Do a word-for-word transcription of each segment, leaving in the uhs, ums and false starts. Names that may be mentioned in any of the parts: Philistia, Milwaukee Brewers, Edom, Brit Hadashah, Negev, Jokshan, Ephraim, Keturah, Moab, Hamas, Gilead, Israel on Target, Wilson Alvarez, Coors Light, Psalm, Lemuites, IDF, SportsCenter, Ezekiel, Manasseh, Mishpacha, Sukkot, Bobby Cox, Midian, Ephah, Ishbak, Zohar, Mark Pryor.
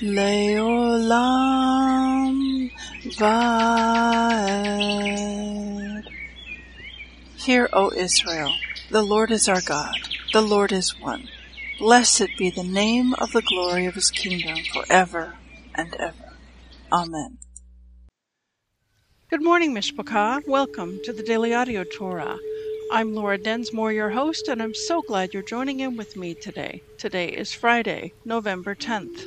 Leolam Vaed. Hear, O Israel, the Lord is our God, the Lord is one. Blessed be the name of the glory of his kingdom forever and ever. Amen. Good morning, Mishpacha. Welcome to the Daily Audio Torah. I'm Laura Densmore, your host, and I'm so glad you're joining in with me today. Today is Friday, November tenth.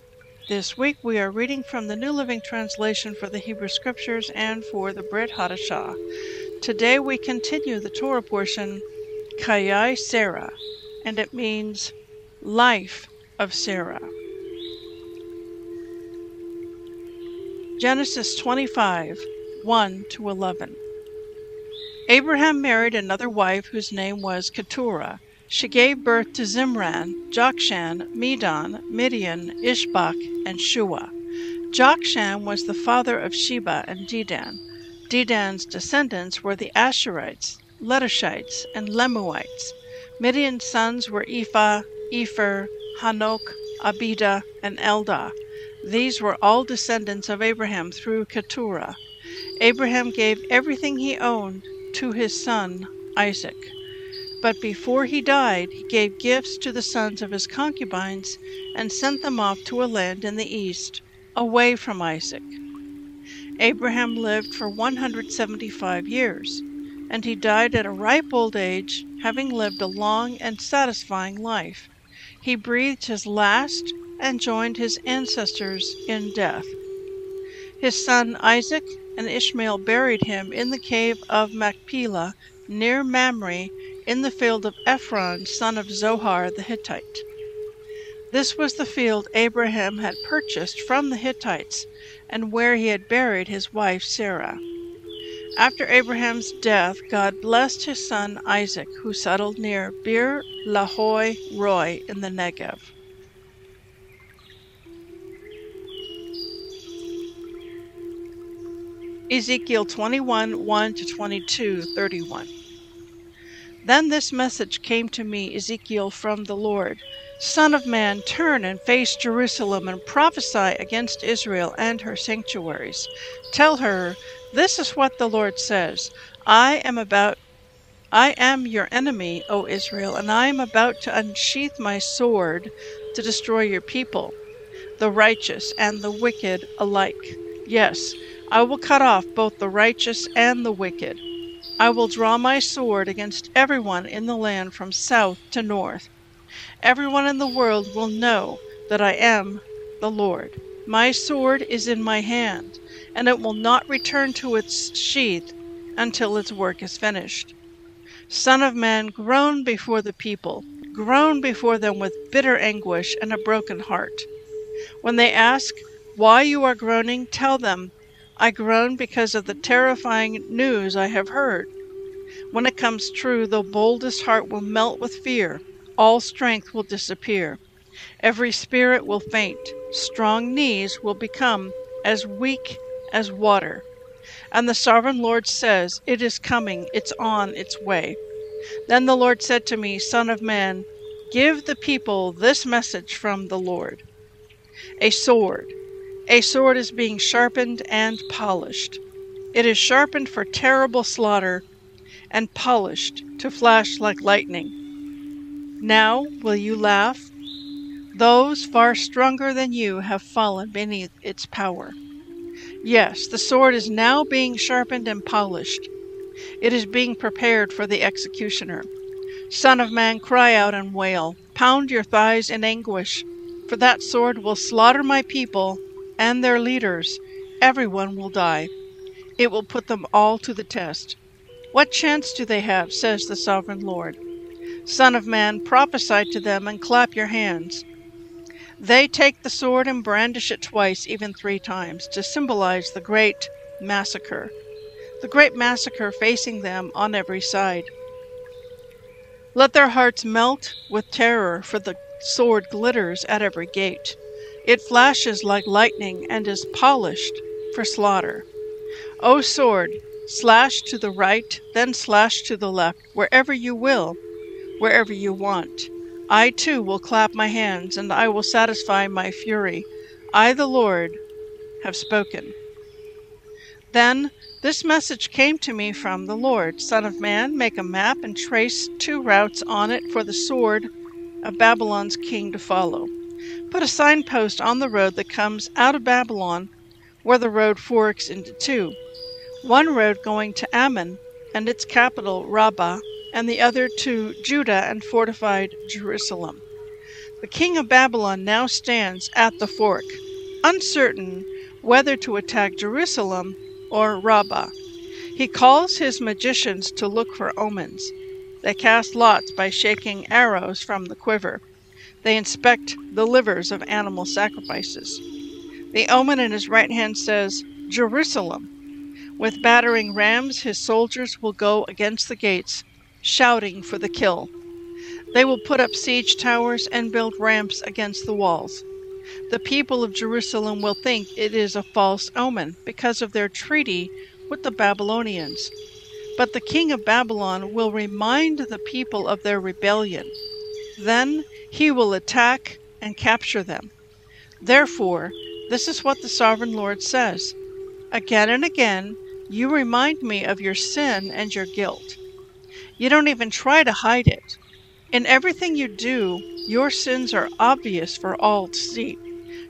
This week we are reading from the New Living Translation for the Hebrew Scriptures and for the Brit Hadashah. Today we continue the Torah portion, Chayei Sara, and it means Life of Sarah. Genesis twenty-five, one to eleven. Abraham married another wife whose name was Keturah. She gave birth to Zimran, Jokshan, Medan, Midian, Ishbak, and Shua. Jokshan was the father of Sheba and Dedan. Dedan's descendants were the Asherites, Letushites, and Lemuites. Midian's sons were Ephah, Epher, Hanok, Abida, and Eldah. These were all descendants of Abraham through Keturah. Abraham gave everything he owned to his son Isaac. But before he died, he gave gifts to the sons of his concubines and sent them off to a land in the east, away from Isaac. Abraham lived for one hundred seventy-five years, and he died at a ripe old age, having lived a long and satisfying life. He breathed his last and joined his ancestors in death. His son Isaac and Ishmael buried him in the cave of Machpelah, near Mamre, in the field of Ephron, son of Zohar the Hittite. This was the field Abraham had purchased from the Hittites, and where he had buried his wife Sarah. After Abraham's death, God blessed his son Isaac, who settled near Beer Lahoi Roi in the Negev. Ezekiel twenty-one, one to twenty-two, thirty-one. Then this message came to me, Ezekiel, from the Lord. Son of man, turn and face Jerusalem and prophesy against Israel and her sanctuaries. Tell her, this is what the Lord says. I am about, I am your enemy, O Israel, and I am about to unsheath my sword to destroy your people, the righteous and the wicked alike. Yes, I will cut off both the righteous and the wicked. I will draw my sword against everyone in the land from south to north. Everyone in the world will know that I am the Lord. My sword is in my hand, and it will not return to its sheath until its work is finished. Son of man, groan before the people, groaned before them with bitter anguish and a broken heart. When they ask why you are groaning, tell them, I groan because of the terrifying news I have heard. When it comes true, the boldest heart will melt with fear. All strength will disappear. Every spirit will faint. Strong knees will become as weak as water. And the sovereign Lord says, it is coming, it's on its way. Then the Lord said to me, Son of man, give the people this message from the Lord. A sword. A sword is being sharpened and polished. It is sharpened for terrible slaughter and polished to flash like lightning. Now will you laugh? Those far stronger than you have fallen beneath its power. Yes, the sword is now being sharpened and polished. It is being prepared for the executioner. Son of man, cry out and wail. Pound your thighs in anguish, for that sword will slaughter my people and their leaders. Everyone will die. It will put them all to the test. What chance do they have, says the sovereign Lord? Son of man, prophesy to them and clap your hands. They take the sword and brandish it twice, even three times, to symbolize the great massacre. The great massacre facing them on every side. Let their hearts melt with terror, for the sword glitters at every gate. It flashes like lightning and is polished for slaughter. O sword, slash to the right, then slash to the left, wherever you will, wherever you want. I too will clap my hands, and I will satisfy my fury. I, the Lord, have spoken. Then this message came to me from the Lord. Son of man, make a map and trace two routes on it for the sword of Babylon's king to follow. Put a signpost on the road that comes out of Babylon, where the road forks into two. One road going to Ammon and its capital, Rabbah, and the other to Judah and fortified Jerusalem. The king of Babylon now stands at the fork, uncertain whether to attack Jerusalem or Rabbah. He calls his magicians to look for omens. They cast lots by shaking arrows from the quiver. They inspect the livers of animal sacrifices. The omen in his right hand says, Jerusalem. With battering rams, his soldiers will go against the gates, shouting for the kill. They will put up siege towers and build ramps against the walls. The people of Jerusalem will think it is a false omen because of their treaty with the Babylonians. But the king of Babylon will remind the people of their rebellion. Then he will attack and capture them. Therefore, this is what the sovereign Lord says. Again and again, you remind me of your sin and your guilt. You don't even try to hide it. In everything you do, your sins are obvious for all to see.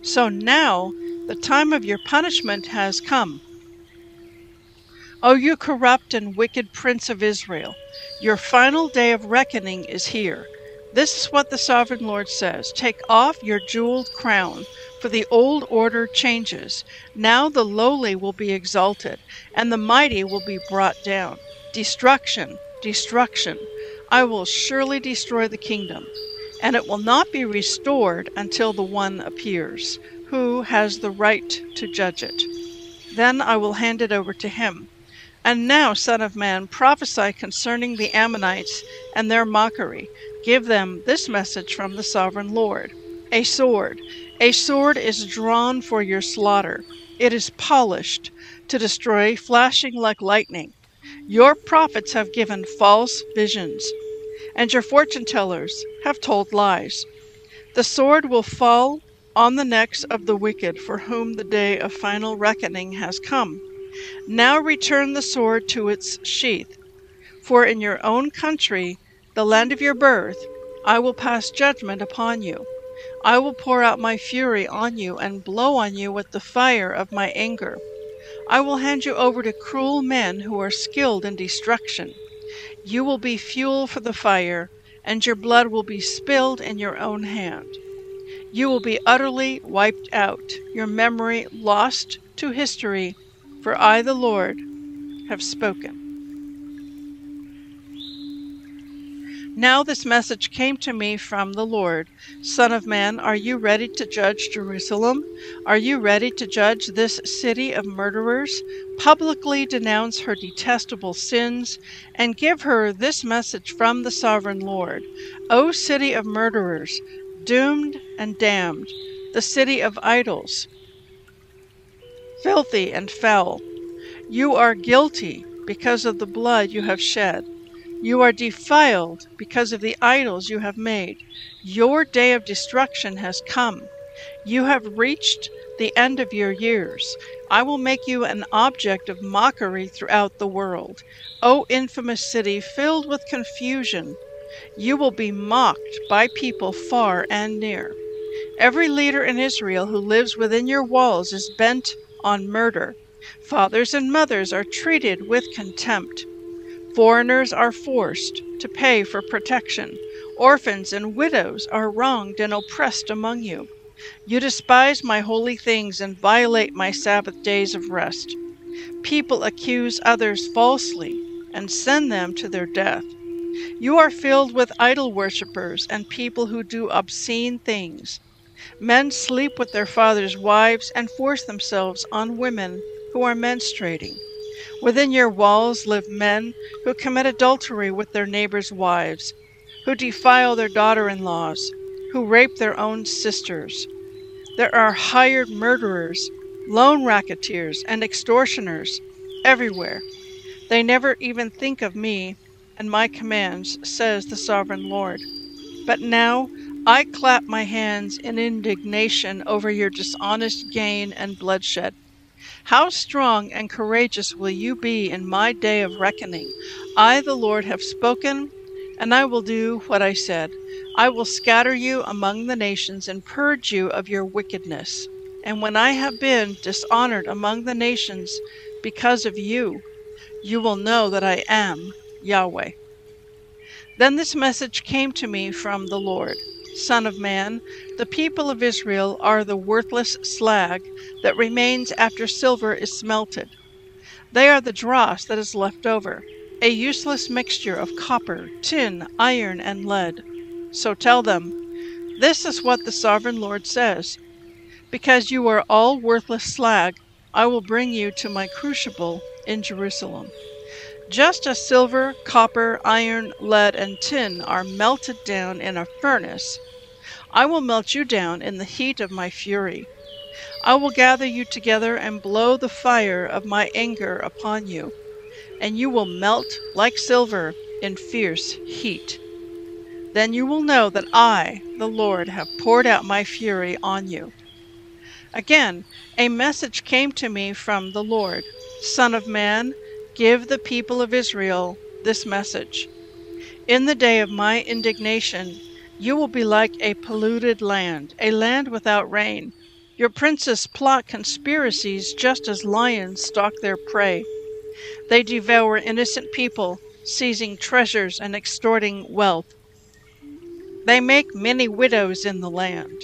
So now, the time of your punishment has come. O you corrupt and wicked prince of Israel, your final day of reckoning is here. This is what the sovereign Lord says. Take off your jeweled crown, for the old order changes. Now the lowly will be exalted, and the mighty will be brought down. Destruction, destruction. I will surely destroy the kingdom, and it will not be restored until the one appears, who has the right to judge it. Then I will hand it over to him. And now, son of man, prophesy concerning the Ammonites and their mockery. Give them this message from the sovereign Lord. A sword. A sword is drawn for your slaughter. It is polished to destroy, flashing like lightning. Your prophets have given false visions, and your fortune-tellers have told lies. The sword will fall on the necks of the wicked, for whom the day of final reckoning has come. Now return the sword to its sheath, for in your own country, the land of your birth, I will pass judgment upon you. I will pour out my fury on you and blow on you with the fire of my anger. I will hand you over to cruel men who are skilled in destruction. You will be fuel for the fire, and your blood will be spilled in your own hand. You will be utterly wiped out, your memory lost to history, for I, the Lord, have spoken. Now this message came to me from the Lord. Son of man, are you ready to judge Jerusalem? Are you ready to judge this city of murderers? Publicly denounce her detestable sins, and give her this message from the sovereign Lord. O city of murderers, doomed and damned, the city of idols, filthy and foul, you are guilty because of the blood you have shed. You are defiled because of the idols you have made. Your day of destruction has come. You have reached the end of your years. I will make you an object of mockery throughout the world. O infamous city filled with confusion, you will be mocked by people far and near. Every leader in Israel who lives within your walls is bent on murder. Fathers and mothers are treated with contempt. Foreigners are forced to pay for protection. Orphans and widows are wronged and oppressed among you. You despise my holy things and violate my Sabbath days of rest. People accuse others falsely and send them to their death. You are filled with idol worshippers and people who do obscene things. Men sleep with their fathers' wives and force themselves on women who are menstruating. Within your walls live men who commit adultery with their neighbors' wives, who defile their daughter-in-laws, who rape their own sisters. There are hired murderers, loan racketeers, and extortioners everywhere. They never even think of me and my commands, says the sovereign Lord. But now I clap my hands in indignation over your dishonest gain and bloodshed. How strong and courageous will you be in my day of reckoning? I, the Lord, have spoken, and I will do what I said. I will scatter you among the nations and purge you of your wickedness. And when I have been dishonored among the nations because of you, you will know that I am Yahweh. Then this message came to me from the Lord. Son of man, the people of Israel are the worthless slag that remains after silver is smelted. They are the dross that is left over, a useless mixture of copper, tin, iron, and lead. So tell them, this is what the sovereign Lord says. Because you are all worthless slag, I will bring you to my crucible in Jerusalem. Just as silver, copper, iron, lead, and tin are melted down in a furnace, I will melt you down in the heat of my fury. I will gather you together and blow the fire of my anger upon you, and you will melt like silver in fierce heat. Then you will know that I, the Lord, have poured out my fury on you. Again, a message came to me from the Lord. Son of man, give the people of Israel this message. In the day of my indignation, you will be like a polluted land, a land without rain. Your princes plot conspiracies just as lions stalk their prey. They devour innocent people, seizing treasures and extorting wealth. They make many widows in the land.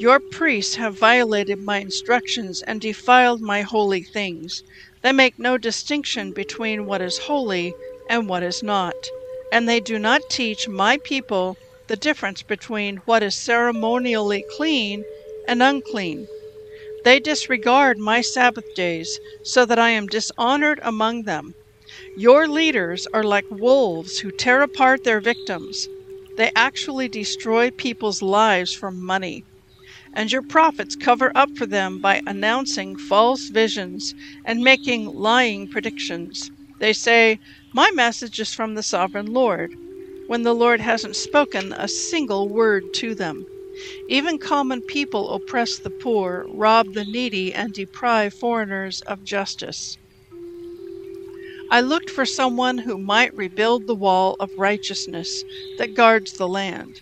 Your priests have violated my instructions and defiled my holy things. They make no distinction between what is holy and what is not, and they do not teach my people the difference between what is ceremonially clean and unclean. They disregard my Sabbath days, so that I am dishonored among them. Your leaders are like wolves who tear apart their victims. They actually destroy people's lives for money. And your prophets cover up for them by announcing false visions and making lying predictions. They say, my message is from the sovereign Lord, when the Lord hasn't spoken a single word to them. Even common people oppress the poor, rob the needy, and deprive foreigners of justice. I looked for someone who might rebuild the wall of righteousness that guards the land.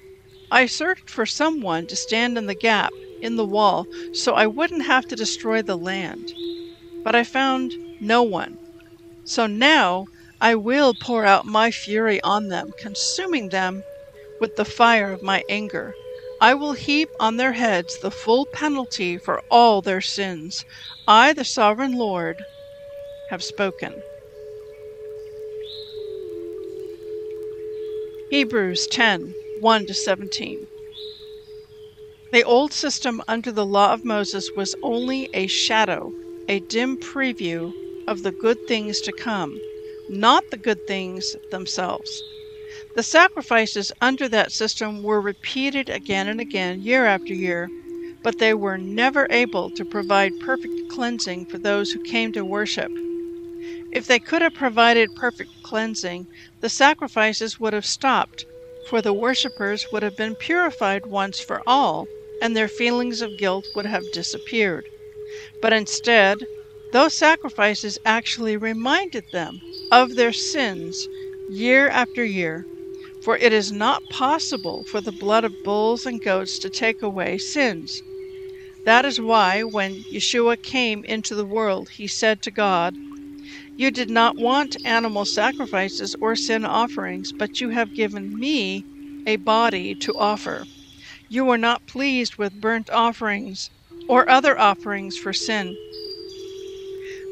I searched for someone to stand in the gap in the wall so I wouldn't have to destroy the land. But I found no one. So now I will pour out my fury on them, consuming them with the fire of my anger. I will heap on their heads the full penalty for all their sins. I, the sovereign Lord, have spoken. Hebrews ten, one to seventeen. The old system under the law of Moses was only a shadow, a dim preview of the good things to come, not the good things themselves. The sacrifices under that system were repeated again and again, year after year, but they were never able to provide perfect cleansing for those who came to worship. If they could have provided perfect cleansing, the sacrifices would have stopped, for the worshippers would have been purified once for all, and their feelings of guilt would have disappeared. But instead, those sacrifices actually reminded them of their sins year after year, for it is not possible for the blood of bulls and goats to take away sins. That is why when Yeshua came into the world, he said to God, "You did not want animal sacrifices or sin offerings, but you have given me a body to offer. You were not pleased with burnt offerings or other offerings for sin."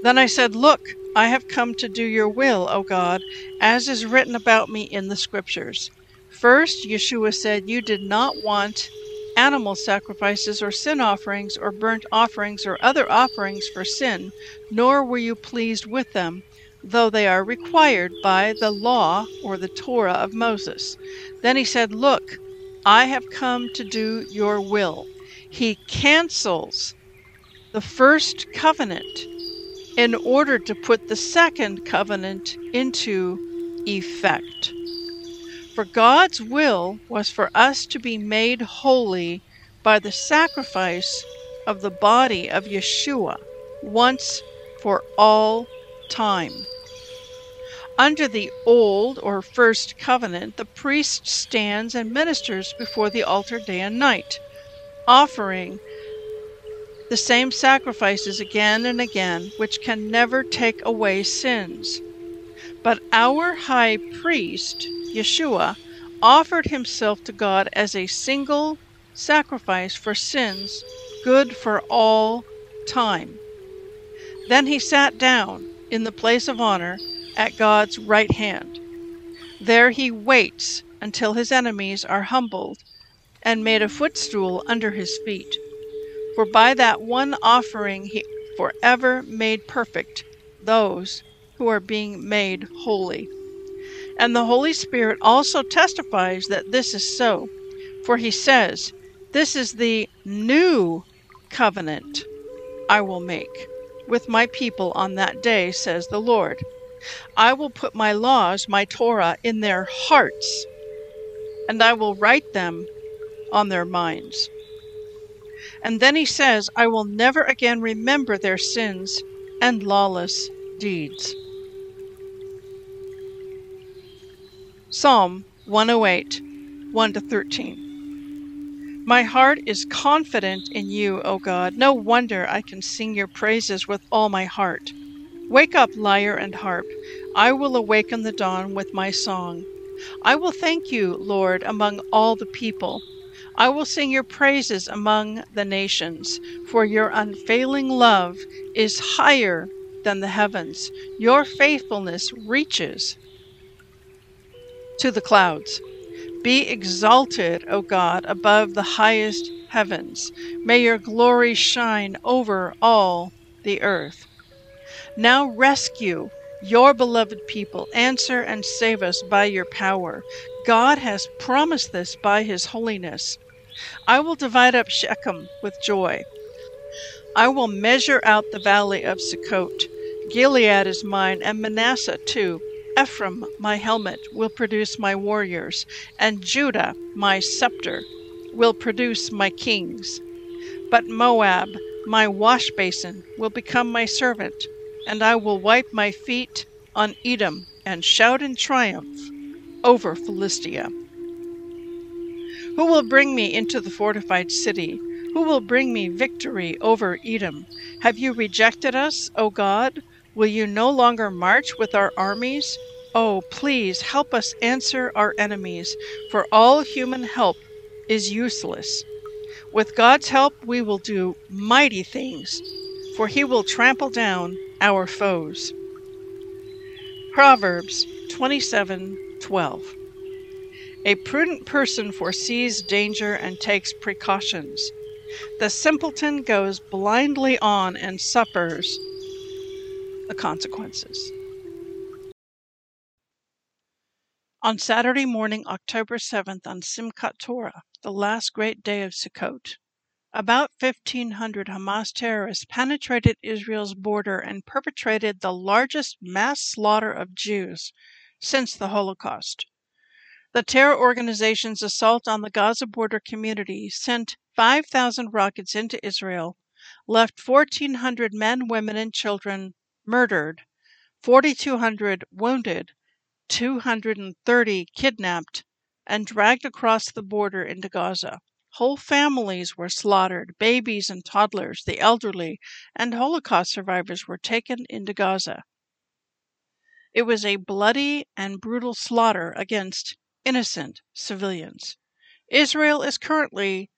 Then I said, "Look, I have come to do your will, O God, as is written about me in the scriptures." First, Yeshua said, "You did not want animal sacrifices or sin offerings or burnt offerings or other offerings for sin, nor were you pleased with them, though they are required by the law or the Torah of Moses." Then he said, "Look, I have come to do your will." He cancels the first covenant in order to put the second covenant into effect. For God's will was for us to be made holy by the sacrifice of the body of Yeshua once for all time. Under the old or first covenant, the priest stands and ministers before the altar day and night, offering the same sacrifices again and again, which can never take away sins. But our high priest, Yeshua, offered himself to God as a single sacrifice for sins, good for all time. Then he sat down in the place of honor at God's right hand. There he waits until his enemies are humbled and made a footstool under his feet. For by that one offering he forever made perfect those who are being made holy. And the Holy Spirit also testifies that this is so, for he says, "This is the new covenant I will make with my people on that day, says the Lord. I will put my laws, my Torah, in their hearts, and I will write them on their minds." And then he says, "I will never again remember their sins and lawless deeds." Psalm one oh eight, one to thirteen. My heart is confident in you, O God. No wonder I can sing your praises with all my heart. Wake up, lyre and harp. I will awaken the dawn with my song. I will thank you, Lord, among all the people. I will sing your praises among the nations, for your unfailing love is higher than the heavens. Your faithfulness reaches to the clouds. Be exalted, O God, above the highest heavens. May your glory shine over all the earth. Now rescue your beloved people. Answer and save us by your power. God has promised this by his holiness. I will divide up Shechem with joy. I will measure out the valley of Sukkot. Gilead is mine, and Manasseh too. Ephraim, my helmet, will produce my warriors, and Judah, my scepter, will produce my kings. But Moab, my washbasin, will become my servant, and I will wipe my feet on Edom and shout in triumph over Philistia. Who will bring me into the fortified city? Who will bring me victory over Edom? Have you rejected us, O God? Will you no longer march with our armies? Oh, please help us answer our enemies, for all human help is useless. With God's help, we will do mighty things, for he will trample down our foes. Proverbs twenty-seven twelve. A prudent person foresees danger and takes precautions. The simpleton goes blindly on and suffers the consequences. On Saturday morning, October seventh, on Simchat Torah, the last great day of Sukkot, about fifteen hundred Hamas terrorists penetrated Israel's border and perpetrated the largest mass slaughter of Jews since the Holocaust. The terror organization's assault on the Gaza border community sent five thousand rockets into Israel, left fourteen hundred men, women, and children murdered, forty-two hundred wounded, two hundred thirty kidnapped and dragged across the border into Gaza. Whole families were slaughtered, babies and toddlers, the elderly, and Holocaust survivors were taken into Gaza. It was a bloody and brutal slaughter against innocent civilians. Israel is currently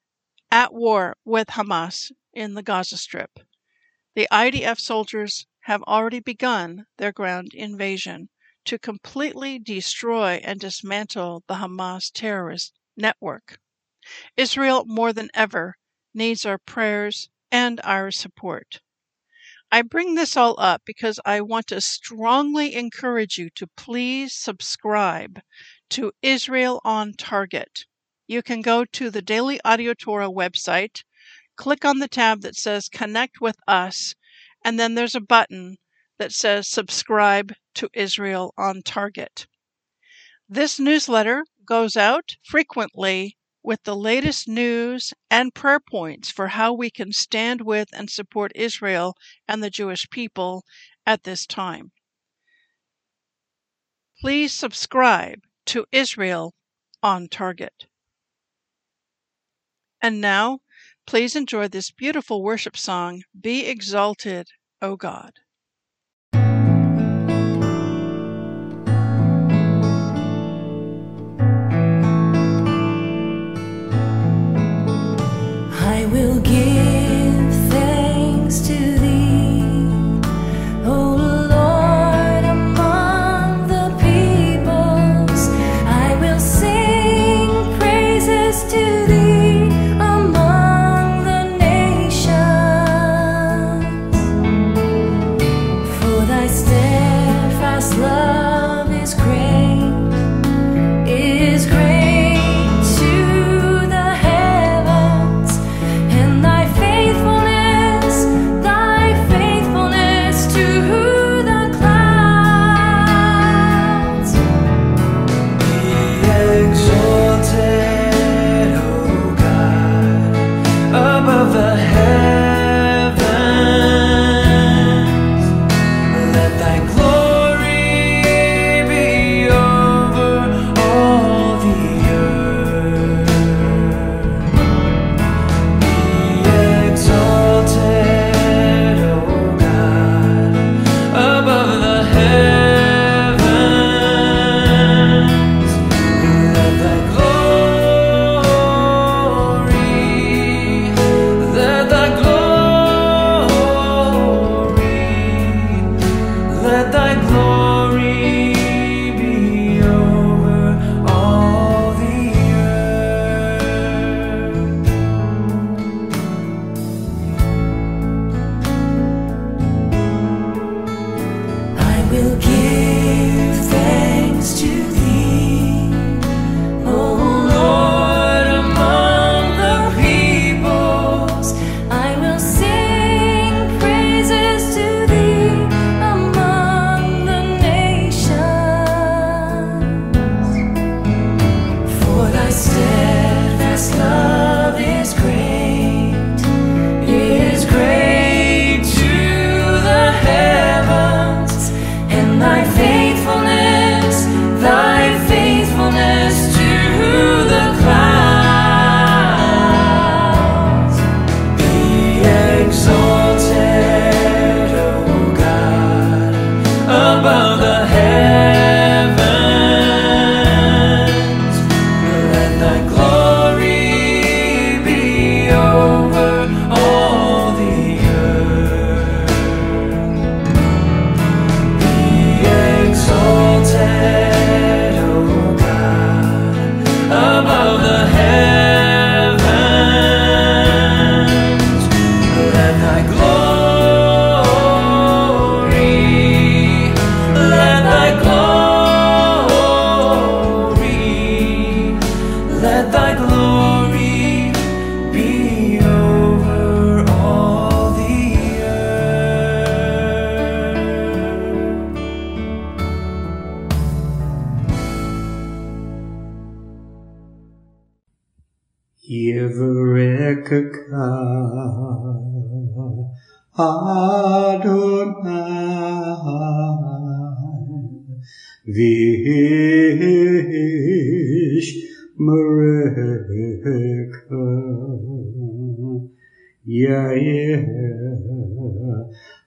at war with Hamas in the Gaza Strip. The I D F soldiers have already begun their ground invasion to completely destroy and dismantle the Hamas terrorist network. Israel, more than ever, needs our prayers and our support. I bring this all up because I want to strongly encourage you to please subscribe to Israel on Target. You can go to the Daily Audio Torah website, click on the tab that says Connect with Us, and then there's a button that says subscribe to Israel on Target. This newsletter goes out frequently with the latest news and prayer points for how we can stand with and support Israel and the Jewish people at this time. Please subscribe to Israel on Target. And now, please enjoy this beautiful worship song, Be Exalted, O God. Great to the heavens, and thy faithfulness Yivarekka Adonai Vishmerekka Yair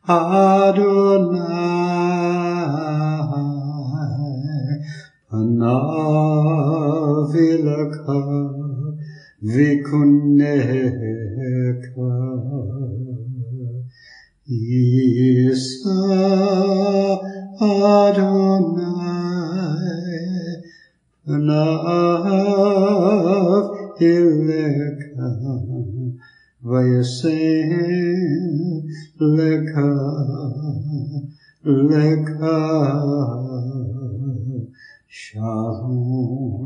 Adonai Panavilaka Vikuneka Yisa Adonai Panav Ileka Vayasen Leka Leka Shalom.